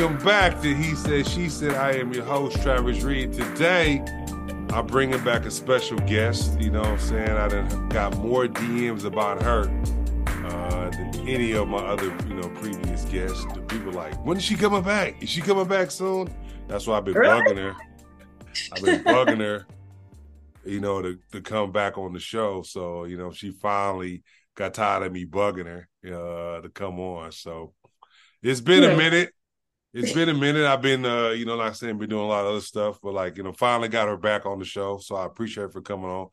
Welcome back to He Said, She Said. I am your host, Travis Reed. Today, I'm bringing back a special guest. You know what I'm saying? I done got more DMs about her than any of my other, previous guests. The people like, when is she coming back? Is she coming back soon? That's why I've been bugging her. To come back on the show. So, she finally got tired of me bugging her to come on. So it's been a minute. I've been, been doing a lot of other stuff, but finally got her back on the show. So I appreciate her for coming on.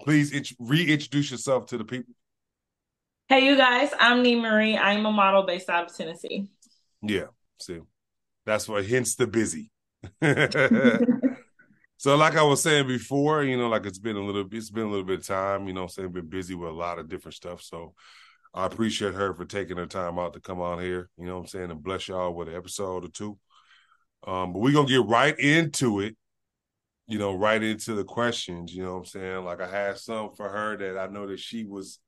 Please reintroduce yourself to the people. Hey, you guys, I'm Nee Marie. I'm a model based out of Tennessee. Yeah. See, that's what hence the busy. So like I was saying before, it's been a little bit of time, been busy with a lot of different stuff. So I appreciate her for taking her time out to come on here, and bless y'all with an episode or two. But we're going to get right into it, right into the questions, Like I had some for her that I know that she was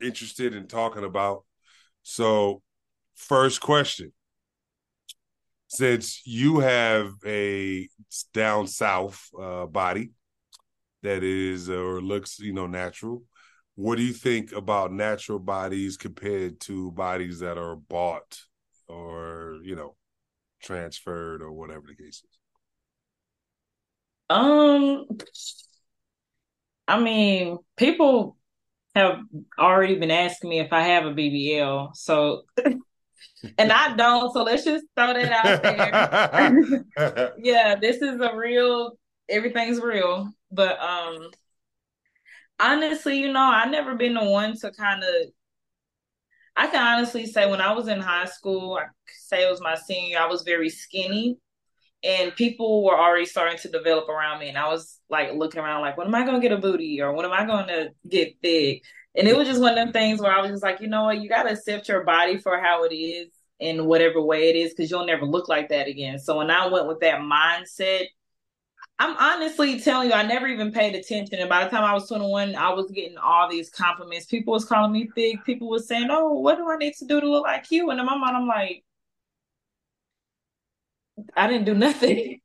interested in talking about. So first question, since you have a down south body that is or looks, natural, what do you think about natural bodies compared to bodies that are bought or, transferred or whatever the case is? People have already been asking me if I have a BBL, so, and I don't, so let's just throw that out there. Yeah, this is everything's real, but, honestly, I've never been the one to I can honestly say when I was in high school, I could say it was my senior year, I was very skinny and people were already starting to develop around me. And I was looking around when am I going to get a booty or when am I going to get thick? And it was just one of them things where I was just like, you know what, you got to accept your body for how it is in whatever way it is because you'll never look like that again. So when I went with that mindset, I'm honestly telling you, I never even paid attention. And by the time I was 21, I was getting all these compliments. People was calling me thick. People was saying, oh, what do I need to do to look like you? And in my mind, I'm like, I didn't do nothing.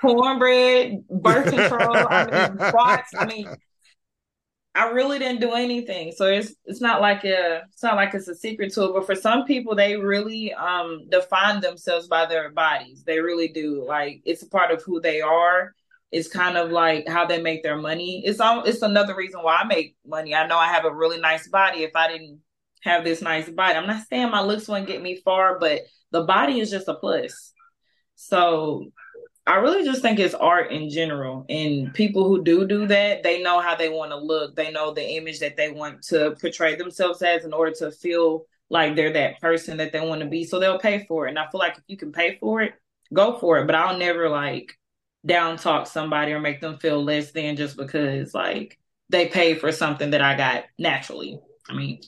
Cornbread, birth control, squats. I really didn't do anything. So it's not like it's a secret to it. But for some people, they really define themselves by their bodies. They really do. It's a part of who they are. It's kind of like how they make their money. It's another reason why I make money. I know I have a really nice body. If I didn't have this nice body, I'm not saying my looks wouldn't get me far, but the body is just a plus. So I really just think it's art in general, and people who do that, they know how they want to look. They know the image that they want to portray themselves as in order to feel like they're that person that they want to be. So they'll pay for it. And I feel like if you can pay for it, go for it. But I'll never down talk somebody or make them feel less than just because they paid for something that I got naturally.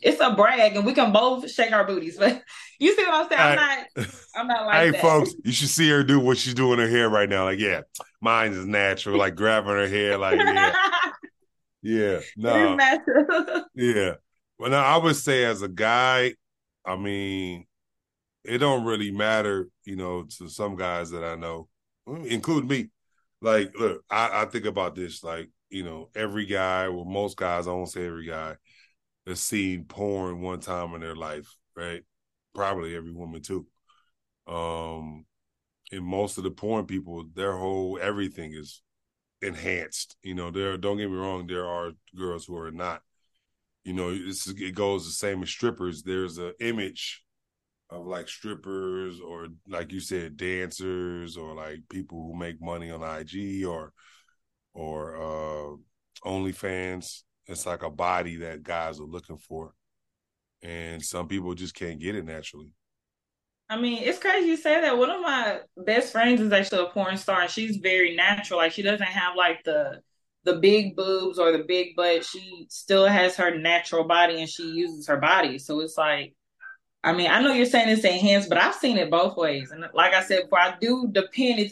It's a brag, and we can both shake our booties. But you see what I'm saying? I'm not like that. Hey, folks, you should see her do what she's doing her hair right now. Mine is natural. Grabbing her hair. Yeah, no, natural. Yeah. Well, now I would say as a guy, it don't really matter. To some guys that I know, including me. Look, I think about this. Every guy, well, most guys. I won't say every guy. Has seen porn one time in their life, right? Probably every woman too. And most of the porn people, their whole everything is enhanced. Don't get me wrong, there are girls who are not. It goes the same as strippers. There's an image of strippers or like you said, dancers or people who make money on IG or OnlyFans. It's like a body that guys are looking for. And some people just can't get it naturally. I mean, it's crazy you say that. One of my best friends is actually a porn star, and she's very natural. Like, she doesn't have like the big boobs or the big butt. She still has her natural body, and she uses her body. So it's like, I mean, I know you're saying it's enhanced, but I've seen it both ways. And like I said before, I do depend.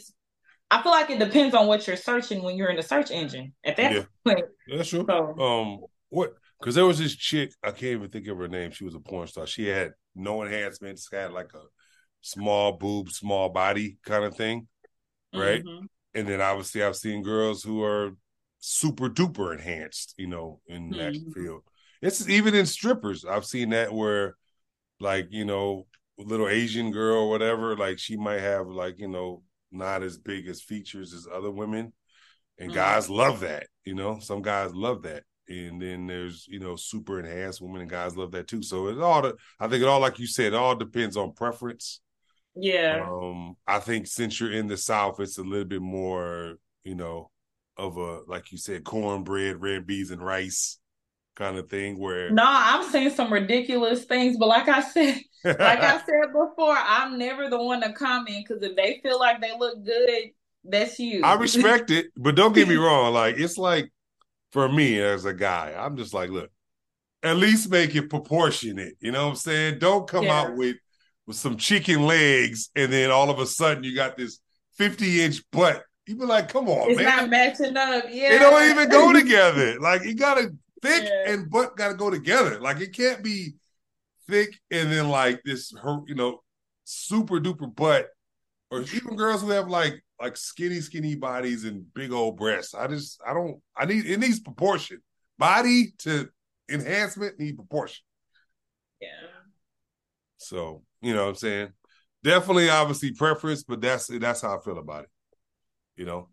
I feel like it depends on what you're searching when you're in the search engine at that point. That's true. So, because there was this chick, I can't even think of her name. She was a porn star. She had no enhancements, had like a small boob, small body kind of thing, right? Mm-hmm. And then obviously I've seen girls who are super duper enhanced, you know, in that field. It's even in strippers. I've seen that where, like, you know, a little Asian girl or whatever, like she might have, like, you know, not as big as features as other women. And guys love that, you know, some guys love that. And then there's, you know, super enhanced women, and guys love that too. So it all, I think it all, like you said, it all depends on preference. Yeah. I think since you're in the South, it's a little bit more, you know, of a, like you said, cornbread, red beans and rice kind of thing where. No, I've seen some ridiculous things, but like I said before, I'm never the one to comment, because if they feel like they look good, that's you. I respect it, but don't get me wrong. Like, it's like, for me as a guy, I'm just like, look, at least make it proportionate. You know what I'm saying? Don't come out with some chicken legs, and then all of a sudden you got this 50-inch butt. You be like, come on, it's man. It's not matching up. Yeah. They don't even go together. Like, you got to thick and butt got to go together. Like, it can't be thick and then like this, you know, super duper butt. Or even girls who have like skinny bodies and big old breasts. It needs proportion. Body to enhancement need proportion. Yeah. So, you know what I'm saying? Definitely, obviously, preference, but that's how I feel about it. You know?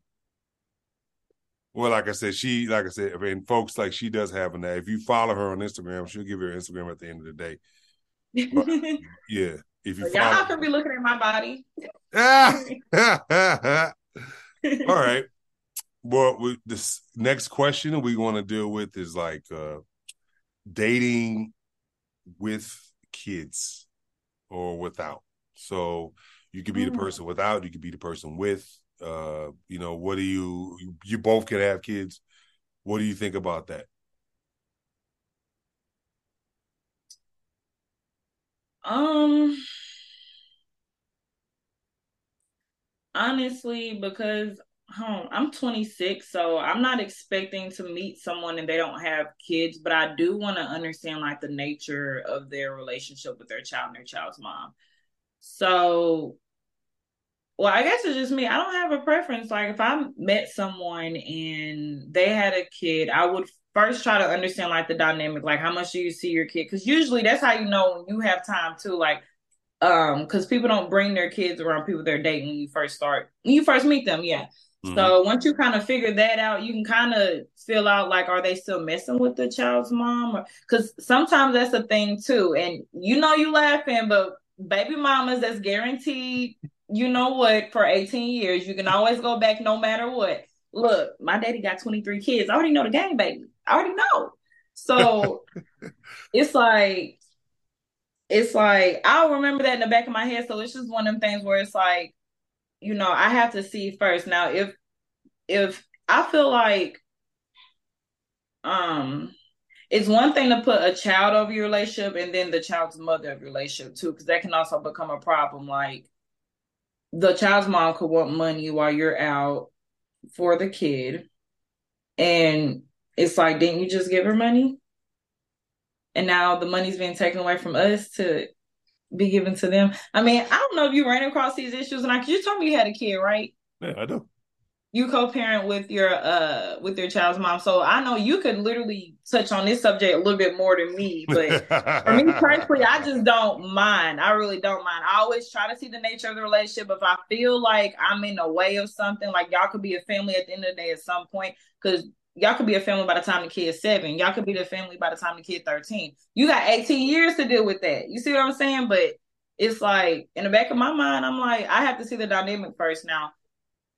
Well, like I said, I mean, folks, like, she does have that. If you follow her on Instagram, she'll give you her Instagram at the end of the day. But, yeah. If you y'all could be looking at my body. All right. Well, this next question we want to deal with is like dating with kids or without. So you could be the person without, you could be the person with. You know, what do you both could have kids? What do you think about that? Honestly, because I'm 26, so I'm not expecting to meet someone and they don't have kids, but I do want to understand like the nature of their relationship with their child and their child's mom. So, well, I guess it's just me. I don't have a preference. Like, if I met someone and they had a kid, I would first try to understand like the dynamic, like how much do you see your kid? Because usually that's how you know when you have time to, like, because people don't bring their kids around people they're dating when you first meet them. Yeah. Mm-hmm. So once you kind of figure that out, you can kind of feel out like, are they still messing with the child's mom? Because sometimes that's a thing too. And you know, you laughing, but baby mamas that's guaranteed, you know what, for 18 years, you can always go back no matter what. Look, my daddy got 23 kids. I already know the game, baby. I already know. So it's like, I'll remember that in the back of my head. So it's just one of them things where it's like, you know, I have to see first. Now, if I feel like, it's one thing to put a child over your relationship and then the child's mother of your relationship too, because that can also become a problem. Like, the child's mom could want money while you're out for the kid. And it's like, didn't you just give her money? And now the money's being taken away from us to be given to them. I mean, I don't know if you ran across these issues, and you told me you had a kid, right? Yeah, I do. You co-parent with your child's mom, so I know you could literally touch on this subject a little bit more than me. But for me personally, I just don't mind. I really don't mind. I always try to see the nature of the relationship. If I feel like I'm in the way of something, like, y'all could be a family at the end of the day at some point, because y'all could be a family by the time the kid's 7. Y'all could be the family by the time the kid's 13. You got 18 years to deal with that. You see what I'm saying? But it's like, in the back of my mind, I'm like, I have to see the dynamic first. Now,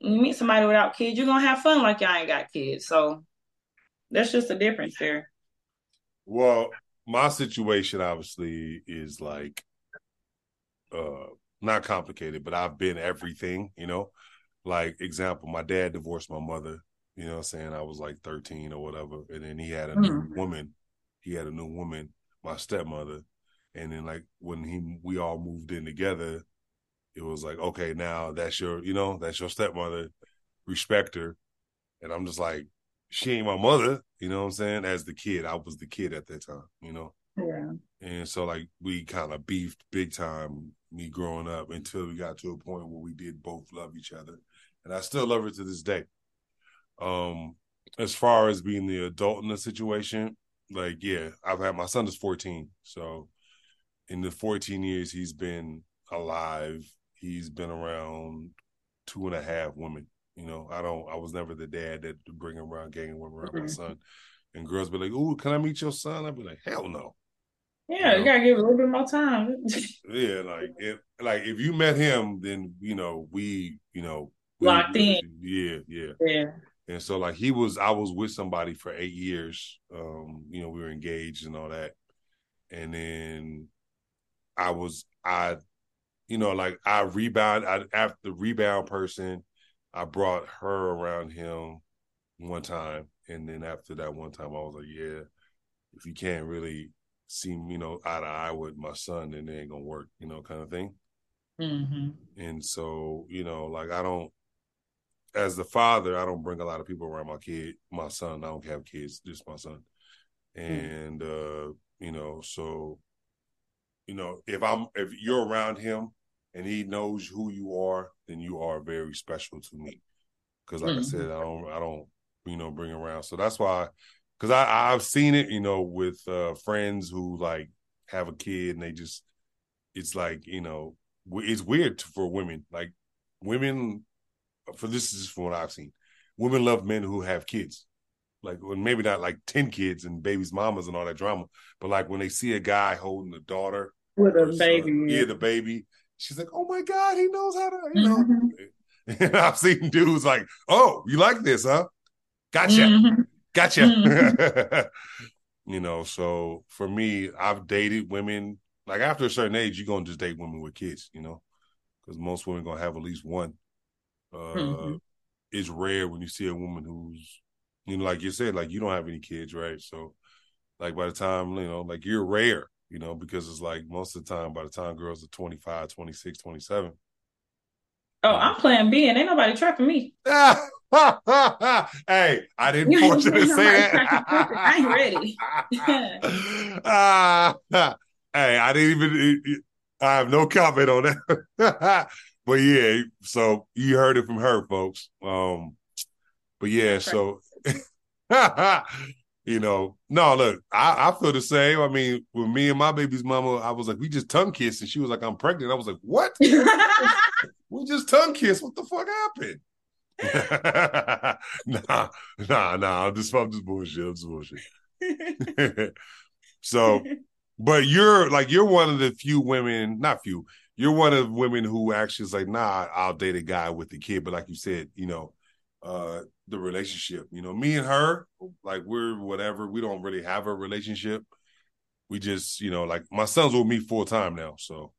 you meet somebody without kids, you're going to have fun like y'all ain't got kids. So that's just the difference there. Well, my situation obviously is like not complicated, but I've been everything, you know. Like, example, my dad divorced my mother, you know what I'm saying? I was like 13 or whatever. And then he had a new woman. He had a new woman, my stepmother. And then like when we all moved in together, it was like, okay, now that's your stepmother. Respect her. And I'm just like, she ain't my mother, you know what I'm saying? As the kid, I was the kid at that time, you know? Yeah. And so like we kind of beefed big time, me growing up, until we got to a point where we did both love each other. And I still love her to this day. As far as being the adult in the situation, like, yeah, I've had, my son is 14. So in the 14 years he's been alive, he's been around 2.5 women. You know, I was never the dad that bring him around, gang women around my son. And girls be like, "Ooh, can I meet your son?" I'd be like, "Hell no." Yeah, you know? You gotta give a little bit more time. Yeah, like if you met him, then we locked in. Yeah. And so like I was with somebody for 8 years. We were engaged and all that. And then I rebound person. I brought her around him one time, and then after that one time, I was like, yeah, if you can't really see, eye to eye with my son, then it ain't gonna work, kind of thing. Mm-hmm. And so, like as the father, I don't bring a lot of people around my son. I don't have kids, just my son. And, if you're around him, and he knows who you are, then you are very special to me. Because like I said, I don't bring around. So that's why, because I've seen it, with friends who like have a kid and they just, it's like, it's weird for women. Like women, this is just from what I've seen. Women love men who have kids. Like, well, maybe not like 10 kids and babies, mamas and all that drama. But like when they see a guy holding a daughter. With a baby. Son, yeah, the baby. She's like, oh my God, he knows how to, And I've seen dudes like, oh, you like this, huh? Gotcha. Mm-hmm. Gotcha. Mm-hmm. So for me, I've dated women, like after a certain age, you're going to just date women with kids, because most women going to have at least one. It's rare when you see a woman who's, like you said, like you don't have any kids, right? So like by the time, like you're rare. Because it's like most of the time, by the time girls are 25, 26, 27. Oh, I'm playing B and ain't nobody trapping me. Hey, I didn't force you to say that. I ain't ready. Hey, I have no comment on that. But yeah, so you heard it from her, folks. But yeah, so... no, look, I feel the same. I mean, with me and my baby's mama, I was like, we just tongue kissed. And she was like, I'm pregnant. I was like, what? We just tongue kissed. What the fuck happened? Nah. I'm just bullshit. So, but you're one of the few women, not few, you're one of the women who actually is like, nah, I'll date a guy with a kid. But like you said, the relationship, me and her, like we're whatever. We don't really have a relationship. We just, like my son's with me full time now. So,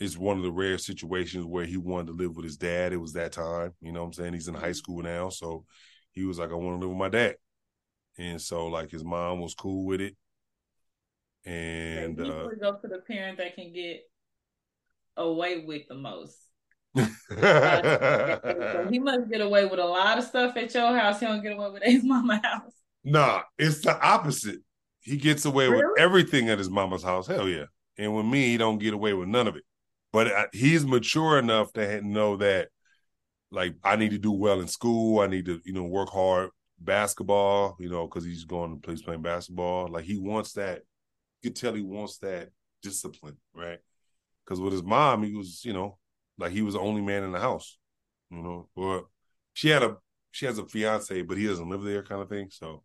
it's one of the rare situations where he wanted to live with his dad. It was that time, what I'm saying? He's in high school now. So he was like, I want to live with my dad. And so like his mom was cool with it. And you go to the parent that can get away with the most. So he must get away with a lot of stuff at your house. He don't get away with his mama's house. Nah, it's the opposite. He gets away with everything at his mama's house. Hell yeah. And with me, he don't get away with none of it. But he's mature enough to know that, like, I need to do well in school. I need to, work hard basketball. Because he's going to place playing basketball. Like he wants that. You can tell he wants that discipline, right? Because with his mom, he was, like he was the only man in the house, Or she has a fiance, but he doesn't live there, kind of thing. So,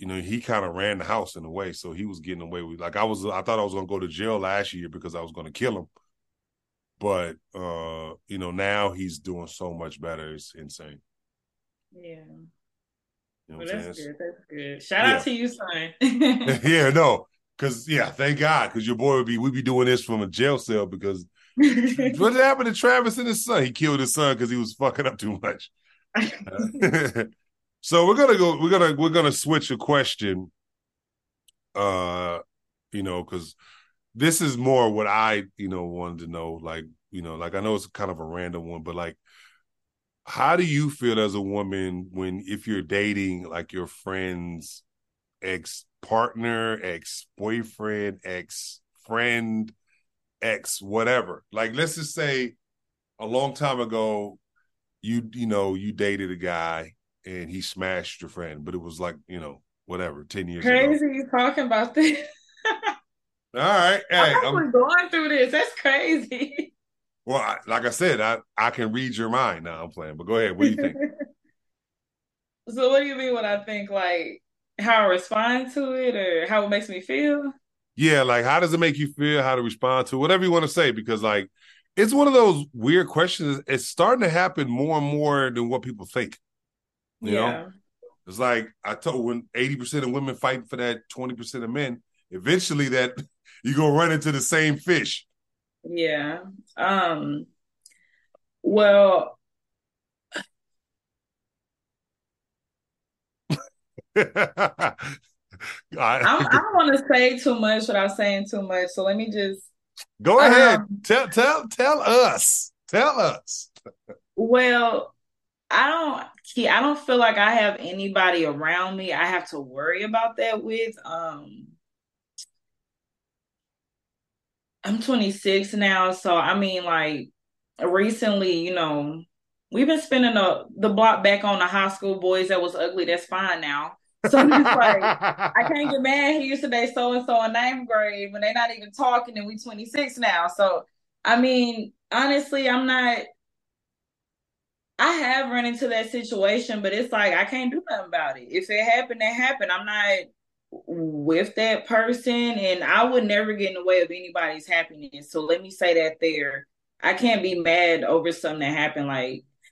he kind of ran the house in a way. So he was getting away with. Like I thought I was gonna go to jail last year because I was gonna kill him. But now he's doing so much better. It's insane. Yeah. You know what I'm saying? That's good. Shout out to you, son. Thank God, because your boy would be doing this from a jail cell because what happened to Travis and his son? He killed his son because he was fucking up too much. So we're gonna switch a question. Because this is more what I wanted to know. I know it's kind of a random one, but how do you feel as a woman when if you're dating your friend's ex-partner, ex-boyfriend, ex-friend, ex-whatever? Let's just say a long time ago, you dated a guy and he smashed your friend, but it was 10 years ago. Crazy you talking about this. All right. Hey, I'm going through this. That's crazy. Well, I can read your mind now. I'm playing, but go ahead. What do you think? So what do you mean when I think, how I respond to it or how it makes me feel? Yeah, how does it make you feel? How to respond to it? Whatever you want to say, because, it's one of those weird questions. It's starting to happen more and more than what people think. You know? It's I told when 80% of women fighting for that 20% of men, eventually that you're going to run into the same fish. Yeah. Well. I don't want to say too much without saying too much. So let me just. Go ahead. Tell us. Well, I don't feel like I have anybody around me I have to worry about that with. I'm 26 now, so I mean, recently, we've been spending the block back on the high school boys that was ugly. That's fine now. So it's I can't get mad. He used to date so-and-so in ninth grade when they're not even talking, and we 26 now. So, I mean, honestly, I have run into that situation, but it's I can't do nothing about it. If it happened, it happened. I'm not with that person, and I would never get in the way of anybody's happiness. So let me say that there. I can't be mad over something that happened.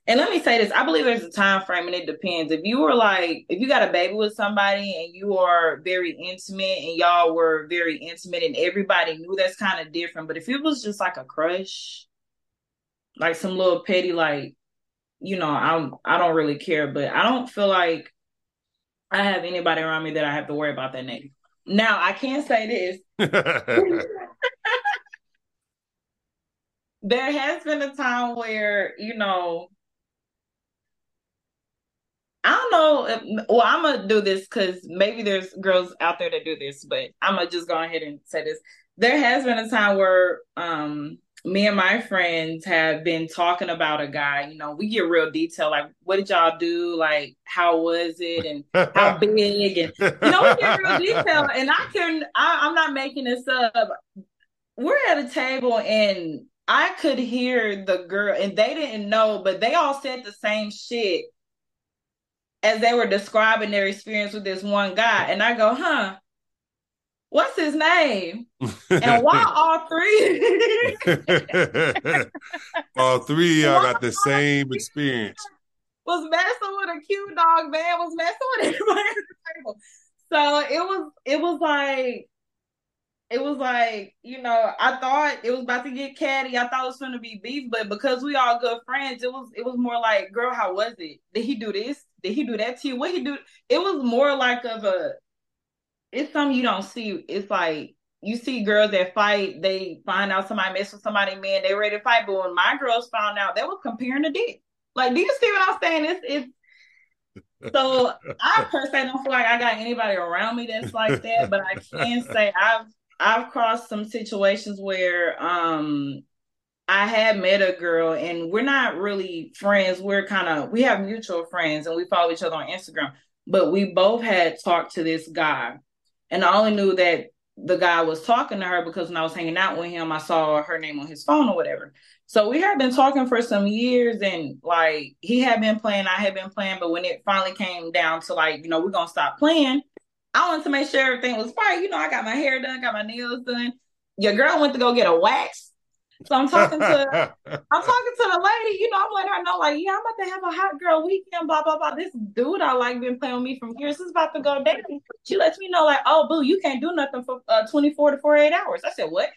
And let me say this, I believe there's a time frame and it depends. If you were if you got a baby with somebody and you are very intimate and y'all were very intimate and everybody knew, that's kind of different. But if it was just a crush, some little petty, I don't really care, but I don't feel like I have anybody around me that I have to worry about that name. Now, I can say this. There has been a time where, I don't know. I'm going to do this because maybe there's girls out there that do this, but I'm going to just go ahead and say this. There has been a time where me and my friends have been talking about a guy. We get real detailed. What did y'all do? How was it? And how big? And, we get real detailed. And I'm not making this up. We're at a table and I could hear the girl, and they didn't know, but they all said the same shit as they were describing their experience with this one guy. And I go, what's his name? And why all three? All three of y'all got the same experience. Was messing with a cute dog, man. Was messing with everybody at the table. So it was I thought it was about to get catty. I thought it was going to be beef, but because we all good friends, it was more girl, how was it? Did he do this? Did he do that to you? What he do? It was more it's something you don't see. It's you see girls that fight, they find out somebody messed with somebody, man, they ready to fight. But when my girls found out, they were comparing the dick. Do you see what I'm saying? It's so I personally don't feel like I got anybody around me that's like that, but I can say I've crossed some situations where I had met a girl and we're not really friends. We have mutual friends and we follow each other on Instagram, but we both had talked to this guy. And I only knew that the guy was talking to her because when I was hanging out with him, I saw her name on his phone or whatever. So we had been talking for some years and he had been playing, I had been playing, but when it finally came down to we're going to stop playing, I wanted to make sure everything was fine. I got my hair done, got my nails done. Your girl went to go get a wax. So I'm talking to the lady, you know, I'm letting her know, like, yeah, I'm about to have a hot girl weekend, blah, blah, blah. This dude I like been playing with me from years is about to go dating. She lets me know, like, oh, boo, you can't do nothing for 24 to 48 hours. I said, what?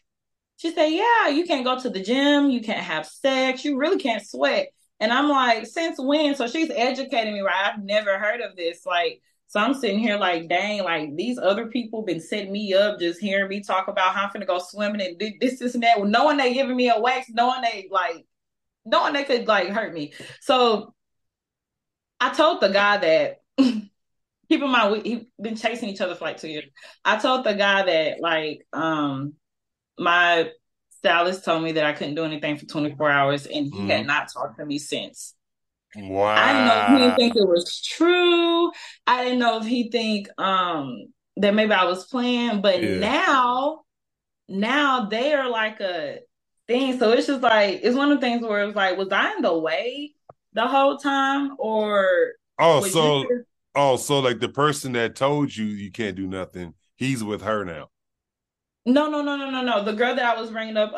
She said, yeah, you can't go to the gym. You can't have sex. You really can't sweat. And I'm like, since when? So she's educating me, right? I've never heard of this. Like, so I'm sitting here like, dang, like these other people been setting me up, just hearing me talk about how I'm finna go swimming and do this, this, and that, knowing they giving me a wax, knowing they could like hurt me. So I told the guy that, keep in mind, we've been chasing each other for like 2 years. I told the guy that like, my stylist told me that I couldn't do anything for 24 hours and he had not talked to me since. Wow. I didn't know if he didn't think it was true. I didn't know if he think that maybe I was playing, but now they are like a thing. So it's just like, it's one of the things where it was like, was I in the way the whole time? Or so like the person that told you can't do nothing, he's with her now. No. The girl that I was bringing up,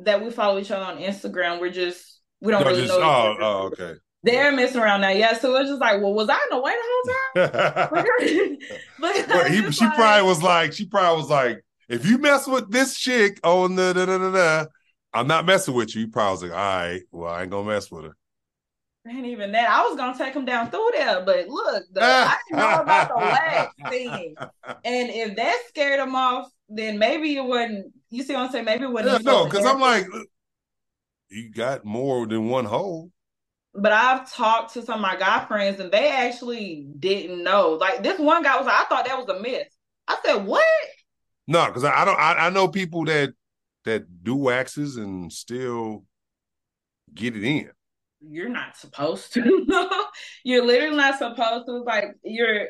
that we follow each other on Instagram, we don't really know. Oh, okay. They're messing around now. Yeah, so it was just like, well, was I in the way the whole time? But she probably was like, if you mess with this chick, I'm not messing with you. He probably was like, all right, well, I ain't gonna mess with her. And even that, I was gonna take him down through there, but look, I didn't know about the wax thing. And if that scared him off, then maybe it wouldn't. You see what I'm saying? Maybe it wouldn't. Yeah, no, because I'm like, you got more than one hole. But I've talked to some of my guy friends, and they actually didn't know. Like this one guy was like, I thought that was a myth. I said, what? No, because I know people that do waxes and still get it in. You're not supposed to. You're literally not supposed to. It's like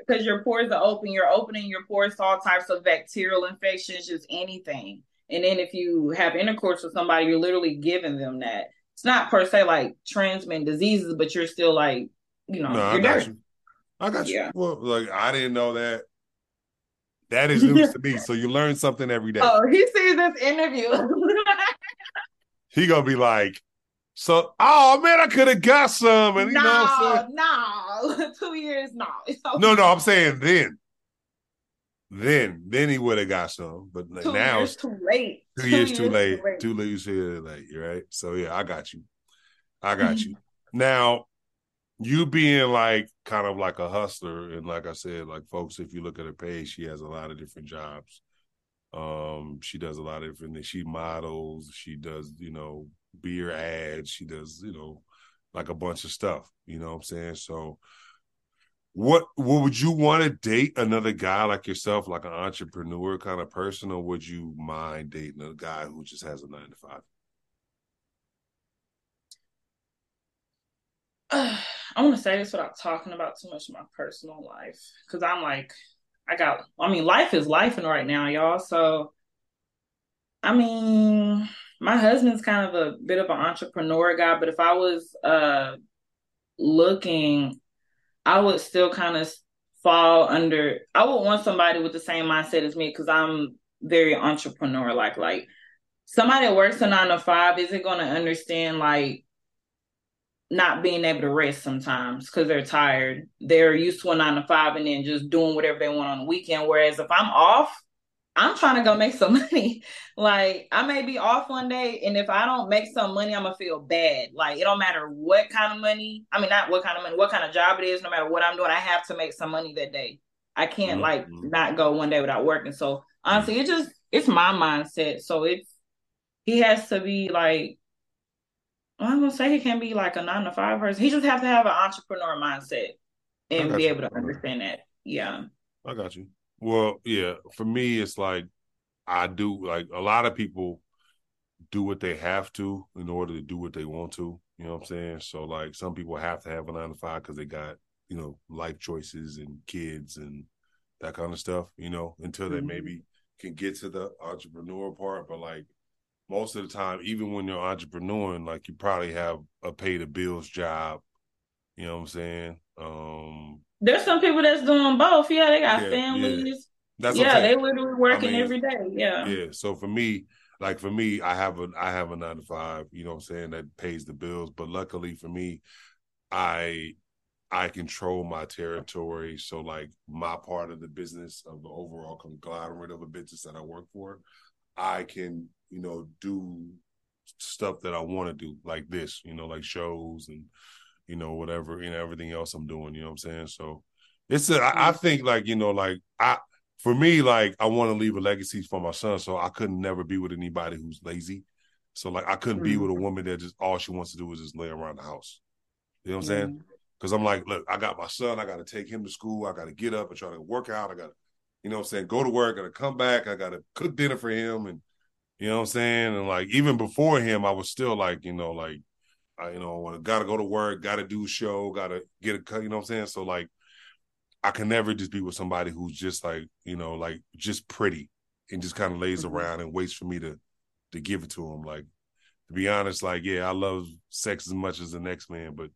because your pores are open. You're opening your pores to all types of bacterial infections, just anything. And then if you have intercourse with somebody, you're literally giving them that. It's not per se like transmitting diseases, but you're still like, you know, no, you're dirty. I got you. Yeah. Well, like I didn't know that. That is news to me. So you learn something every day. Oh, he sees this interview. He gonna be like, so, oh man, I could have got some. And you know what I'm saying? No, 2 years, no. Okay. No, I'm saying then he would have got some. But now it's too late. 2 years too late. Too late, you're right. So yeah, I got you. Now, you being like kind of like a hustler, and like I said, like folks, if you look at her page, she has a lot of different jobs. She does a lot of different things. She models, she does, you know, beer ads, she does, you know, like a bunch of stuff, you know what I'm saying? So what would you want to date another guy like yourself, like an entrepreneur kind of person, or would you mind dating a guy who just has a 9-to-5? I want to say this without talking about too much of my personal life, because I'm like, life is life and right now, y'all. So I mean, my husband's kind of a bit of an entrepreneur guy, but if I was looking, I would still kind of I would want somebody with the same mindset as me, because I'm very entrepreneur-like. Like somebody that works a 9-to-5 isn't going to understand like not being able to rest sometimes because they're tired. They're used to a 9-to-5 and then just doing whatever they want on the weekend. Whereas if I'm off, I'm trying to go make some money. Like I may be off one day, and if I don't make some money, I'm gonna feel bad. Like it don't matter what kind of money. I mean, not what kind of money, what kind of job it is. No matter what I'm doing, I have to make some money that day. I can't like not go one day without working. So honestly, it's my mindset. So he has to be like, I'm gonna say he can't be like a 9-to-5 person. He just have to have an entrepreneur mindset and be able to understand that. Yeah, I got you. Well, yeah, for me, it's like I do, like a lot of people do what they have to in order to do what they want to, you know what I'm saying? So like some people have to have a 9-to-5 because they got, you know, life choices and kids and that kind of stuff, you know, until they maybe can get to the entrepreneur part. But like most of the time, even when you're entrepreneuring, like you probably have a pay the bills job, you know what I'm saying? There's some people that's doing both. Yeah, they got families. Yeah. That's they literally working every day. Yeah. Yeah. So for me, like for me, I have a 9-to-5, you know what I'm saying, that pays the bills. But luckily for me, I control my territory. So like my part of the business, of the overall conglomerate of a business that I work for, I can, you know, do stuff that I want to do, like this, you know, like shows and, you know, whatever, and everything else I'm doing, you know what I'm saying? So it's I think like, you know, like for me, like I want to leave a legacy for my son. So I couldn't never be with anybody who's lazy. So like I couldn't be with a woman that just all she wants to do is just lay around the house. You know what I'm saying? Because I'm like, look, I got my son. I got to take him to school. I got to get up and try to work out. I got to, you know what I'm saying, go to work. I got to come back. I got to cook dinner for him. And, you know what I'm saying? And, like, even before him, I was still like, you know, got to go to work, got to do a show, got to get a cut. You know what I'm saying? So, like, I can never just be with somebody who's just, like, you know, like, just pretty and just kind of lays around and waits for me to give it to him. Like, to be honest, like, yeah, I love sex as much as the next man, but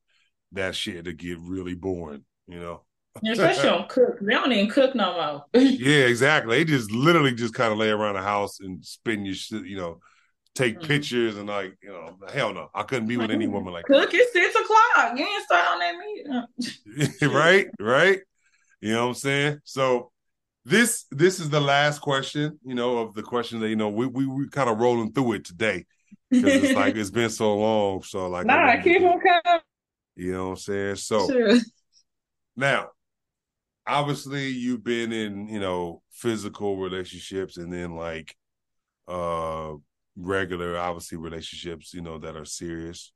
that shit to get really boring, you know? Especially on cook. They don't even cook no more. Yeah, exactly. They just literally just kind of lay around the house and spin your shit, you know, take pictures and like, you know, hell no. I couldn't be with any woman like cook that. Cook at 6:00. You ain't start on that meal. Right? You know what I'm saying? So this is the last question, you know, of the questions that, you know, we kind of rolling through it today. Because it's like, it's been so long. So like, nah, keep on coming. You know what I'm saying? So sure. Now, obviously you've been in, you know, physical relationships and then like regular, obviously relationships, you know, that are serious.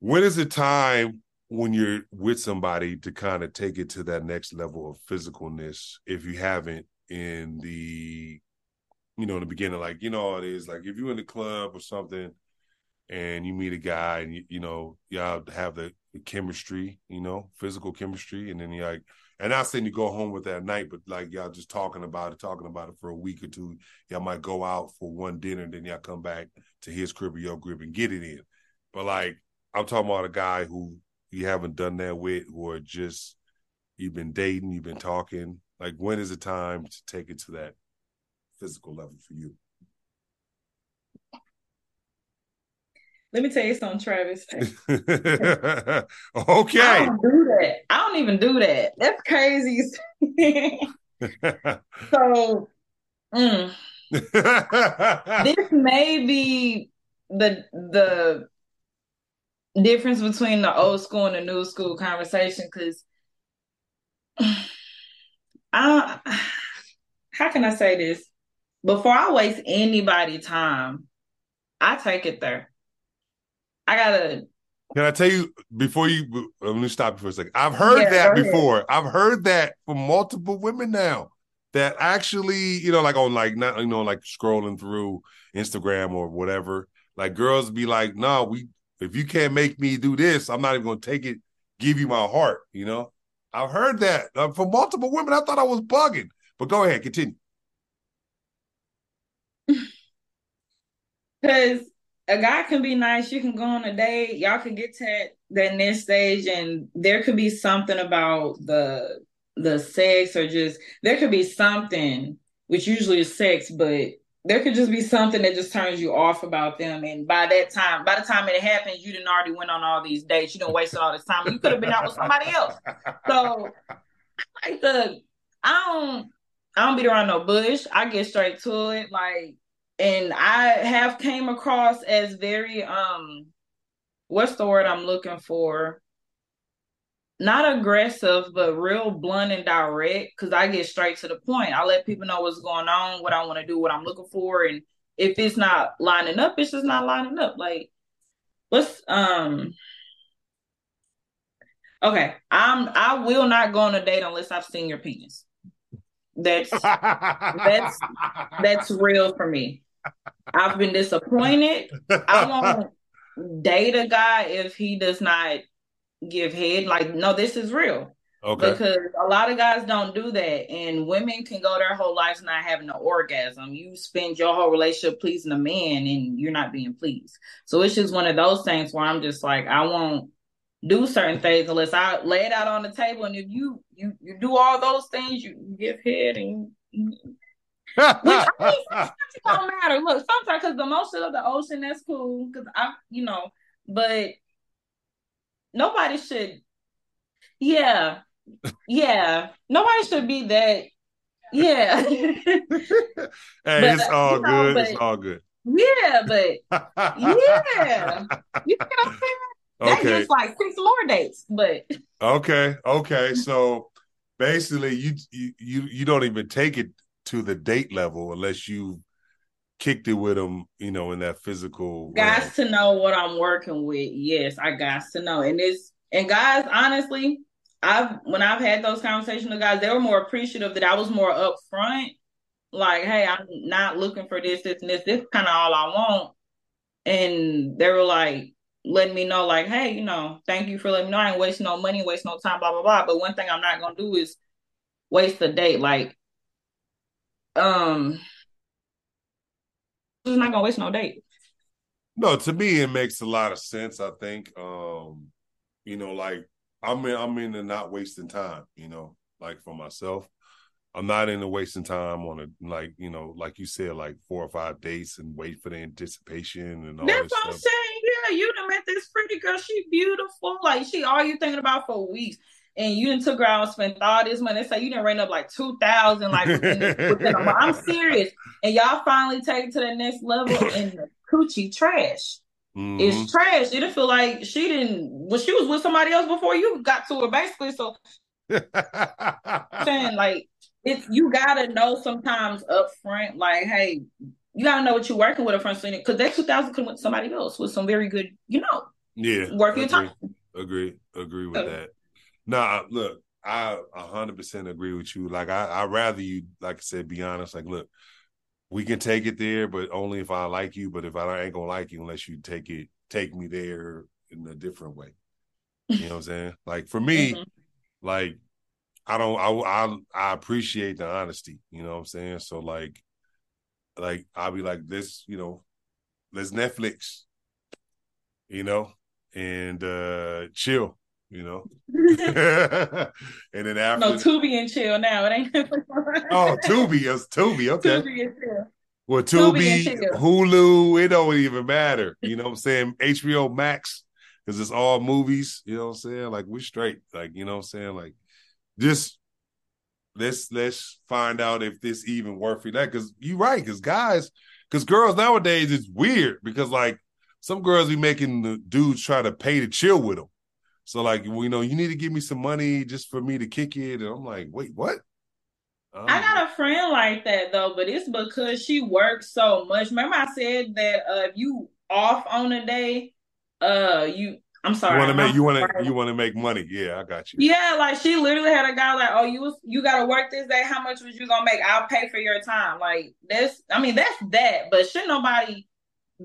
When is the time when you're with somebody to kind of take it to that next level of physicalness if you haven't in the, you know, in the beginning? Like, you know, it is like if you're in the club or something, and you meet a guy and, you know, y'all have the chemistry, you know, physical chemistry. And then you're like, and not saying you go home with that night, but like y'all just talking about it for a week or two. Y'all might go out for one dinner and then y'all come back to his crib or your crib and get it in. But like, I'm talking about a guy who you haven't done that with, or just you've been dating, you've been talking. Like, when is the time to take it to that physical level for you? Let me tell you something, Travis. Okay. I don't do that. I don't even do that. That's crazy. So, this may be the difference between the old school and the new school conversation, because how can I say this? Before I waste anybody's time, I take it there. Can I tell you before you? Let me stop you for a second. I've heard that before. Ahead. I've heard that from multiple women now. That actually, you know, like on like not, you know, like scrolling through Instagram or whatever. Like girls be like, "No, if you can't make me do this, I'm not even gonna take it. Give you my heart." You know, I've heard that from multiple women. I thought I was bugging, but go ahead, continue. Because a guy can be nice. You can go on a date. Y'all can get to that next stage, and there could be something about the sex, or just there could be something, which usually is sex, but there could just be something that just turns you off about them. And by the time it happens, you done already went on all these dates. You done wasted all this time. You could have been out with somebody else. So I don't beat around no bush. I get straight to it. Like. And I have came across as very, what's the word I'm looking for? Not aggressive, but real blunt and direct, because I get straight to the point. I let people know what's going on, what I want to do, what I'm looking for. And if it's not lining up, it's just not lining up. Like, okay, I will not go on a date unless I've seen your penis. That's real for me. I've been disappointed. I won't date a guy if he does not give head. Like, no, this is real. Okay. Because a lot of guys don't do that. And women can go their whole lives not having an orgasm. You spend your whole relationship pleasing a man and you're not being pleased. So it's just one of those things where I'm just like, I won't do certain things unless I lay it out on the table. And if you do all those things, you give head and Which I mean, sometimes it don't matter. Look, sometimes because the motion of the ocean, that's cool. Because I, you know, but nobody should. Yeah, yeah. Nobody should be that. Yeah. Hey, but, it's all good. But, it's all good. Yeah, but yeah, you know what I'm saying? That's okay. Just like 6 more dates, but okay. So basically, you don't even take it to the date level unless you kicked it with them, you know, in that physical. Got to know what I'm working with. Yes, I got to know, and guys, honestly, when I've had those conversations with guys, they were more appreciative that I was more upfront. Like, hey, I'm not looking for this, this, and this. This is kind of all I want. And they were like, letting me know, like, hey, you know, thank you for letting me know. I ain't wasting no money, waste no time, blah, blah, blah. But one thing I'm not going to do is waste a date. Like, I'm not going to waste no date. No, to me, it makes a lot of sense, I think. You know, like, I'm in the not wasting time, you know, like for myself. I'm not into wasting time on a, like, you know, like you said, like 4 or 5 dates and wait for the anticipation and all that. That's what I'm saying. Yeah, you done met this pretty girl. She beautiful. Like, she all you thinking about for weeks. And you done took her out and spent all this money. They say you done ran up like $2,000 like within a month. I'm serious. And y'all finally take it to the next level and the coochie trash. Mm-hmm. It's trash. It didn't feel like she was with somebody else before you got to her, basically. So I'm saying, like, you gotta know sometimes up front, like, hey, you gotta know what you're working with up front, because that 2000 could win somebody else with some very good, you know, work your time. Agree with that. Nah, look, I 100% agree with you. Like, I'd rather you, like I said, be honest. Like, look, we can take it there, but only if I like you. But if I ain't gonna like you unless you take me there in a different way. You know what I'm saying? Like, for me, mm-hmm. like. I appreciate the honesty, you know what I'm saying? So like I'll be like this, you know, let's Netflix, you know, and chill, you know. And then after Tubi and chill now. It ain't Oh, Tubi, okay. Tubi and chill. Well, Tubi, chill. Hulu, it don't even matter. You know what I'm saying? HBO Max, because it's all movies, you know what I'm saying? Like, we're straight. Like, you know what I'm saying? Like, just let's find out if this even worth it. That, because you're right, because girls nowadays, it's weird because like some girls be making the dudes try to pay to chill with them. So like, well, you know, you need to give me some money just for me to kick it, and I'm like, wait, what? I got a friend like that though, but it's because she works so much. Remember, I said that if you off on a day, I'm sorry. You want to make money. Yeah, I got you. Yeah, like she literally had a guy like, oh, you got to work this day. How much was you going to make? I'll pay for your time. Like, that's that. But shouldn't nobody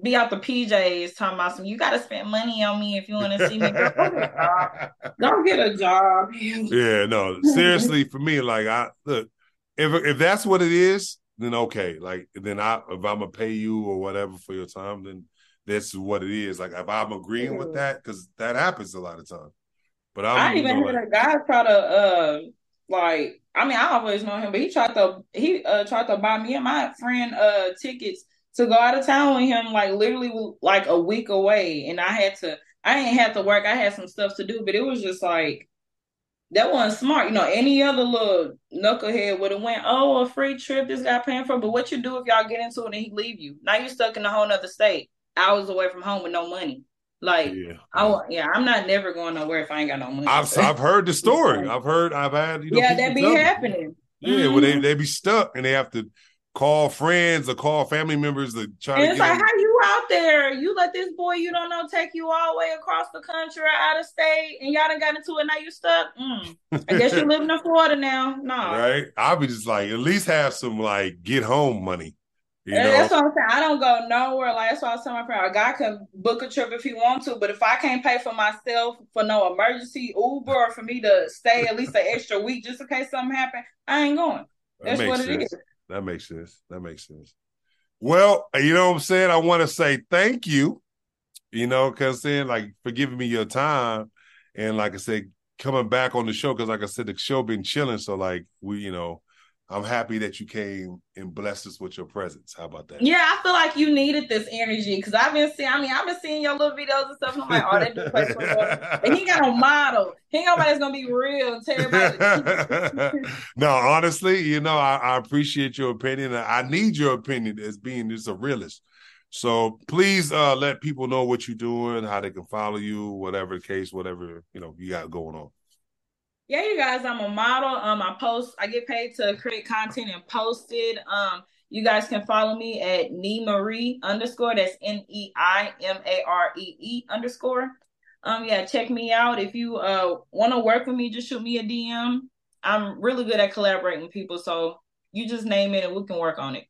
be out the PJs talking about some, you got to spend money on me if you want to see me. Go get a job. Yeah, no, seriously, for me, like, look, if that's what it is, then okay. Like, then if I'm going to pay you or whatever for your time, then this is what it is. Like, if I'm agreeing with that, because that happens a lot of times. But I even heard a guy try to, I always know him, but he tried to buy me and my friend tickets to go out of town with him, like literally like a week away. And I ain't had to work. I had some stuff to do, but it was just like, that wasn't smart. You know, any other little knucklehead would have went, oh, a free trip this guy paying for. But what you do if y'all get into it and he leave you? Now you're stuck in a whole nother state. Hours away from home with no money. Like, yeah. I'm not never going nowhere if I ain't got no money. I've heard the story. That be happening. Yeah, mm-hmm. Well, they be stuck and they have to call friends or call family members to try and to get how you out there? You let this boy you don't know take you all the way across the country or out of state and y'all done got into it, now you stuck? I guess you living in Florida now. No. Right? I'll be just like, at least have some, like, get home money. You know? That's what I'm saying. I don't go nowhere. Like, that's why I was telling my friend, a guy can book a trip if he wants to, but if I can't pay for myself for no emergency Uber or for me to stay at least an extra week just in case something happened, I ain't going. That's what it is. That makes sense. Well, you know what I'm saying? I want to say thank you, you know, because saying, like, for giving me your time and, like I said, coming back on the show, because, like I said, the show been chilling. So, like, we, you know, I'm happy that you came and blessed us with your presence. How about that? Yeah, I feel like you needed this energy because I've been seeing your little videos and stuff. And I'm like, oh, that dude plays football. And he got no model. He ain't nobody's going to be real and tell everybody. No, honestly, you know, I appreciate your opinion. I need your opinion as being just a realist. So please let people know what you're doing, how they can follow you, whatever the case, whatever, you know, you got going on. Yeah, you guys, I'm a model. I get paid to create content and post it. You guys can follow me at Nee Marie _ That's NEIMAREE_. Yeah, check me out. If you want to work with me, just shoot me a DM. I'm really good at collaborating with people. So you just name it and we can work on it.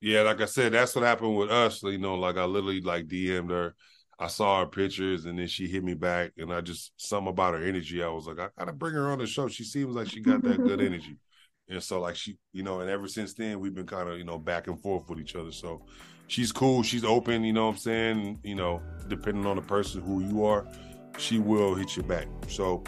Yeah, like I said, that's what happened with us. You know, like I literally like DM'd her. I saw her pictures and then she hit me back and I just, something about her energy. I was like, I gotta bring her on the show. She seems like she got that good energy. And so like she, you know, and ever since then we've been kind of, you know, back and forth with each other. So she's cool. She's open. You know what I'm saying? You know, depending on the person who you are, she will hit you back. So,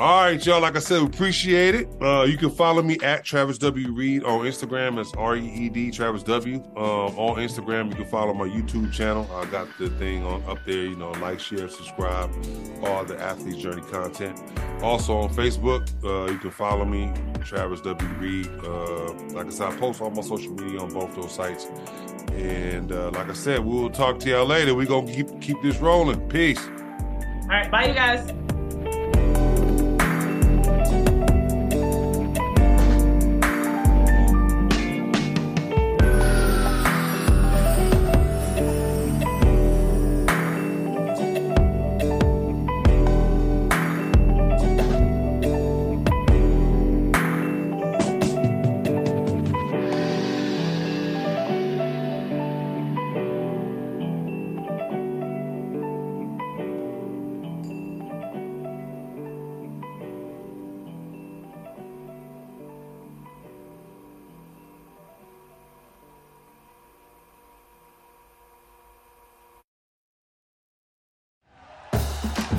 all right, y'all. Like I said, we appreciate it. You can follow me at Travis W. Reed on Instagram. That's R-E-E-D, Travis W. On Instagram, you can follow my YouTube channel. I got the thing on up there. You know, like, share, subscribe, all the Athlete's Journey content. Also on Facebook, you can follow me, Travis W. Reed. Like I said, I post all my social media on both those sites. And like I said, we'll talk to y'all later. We're going to keep this rolling. Peace. All right. Bye, you guys.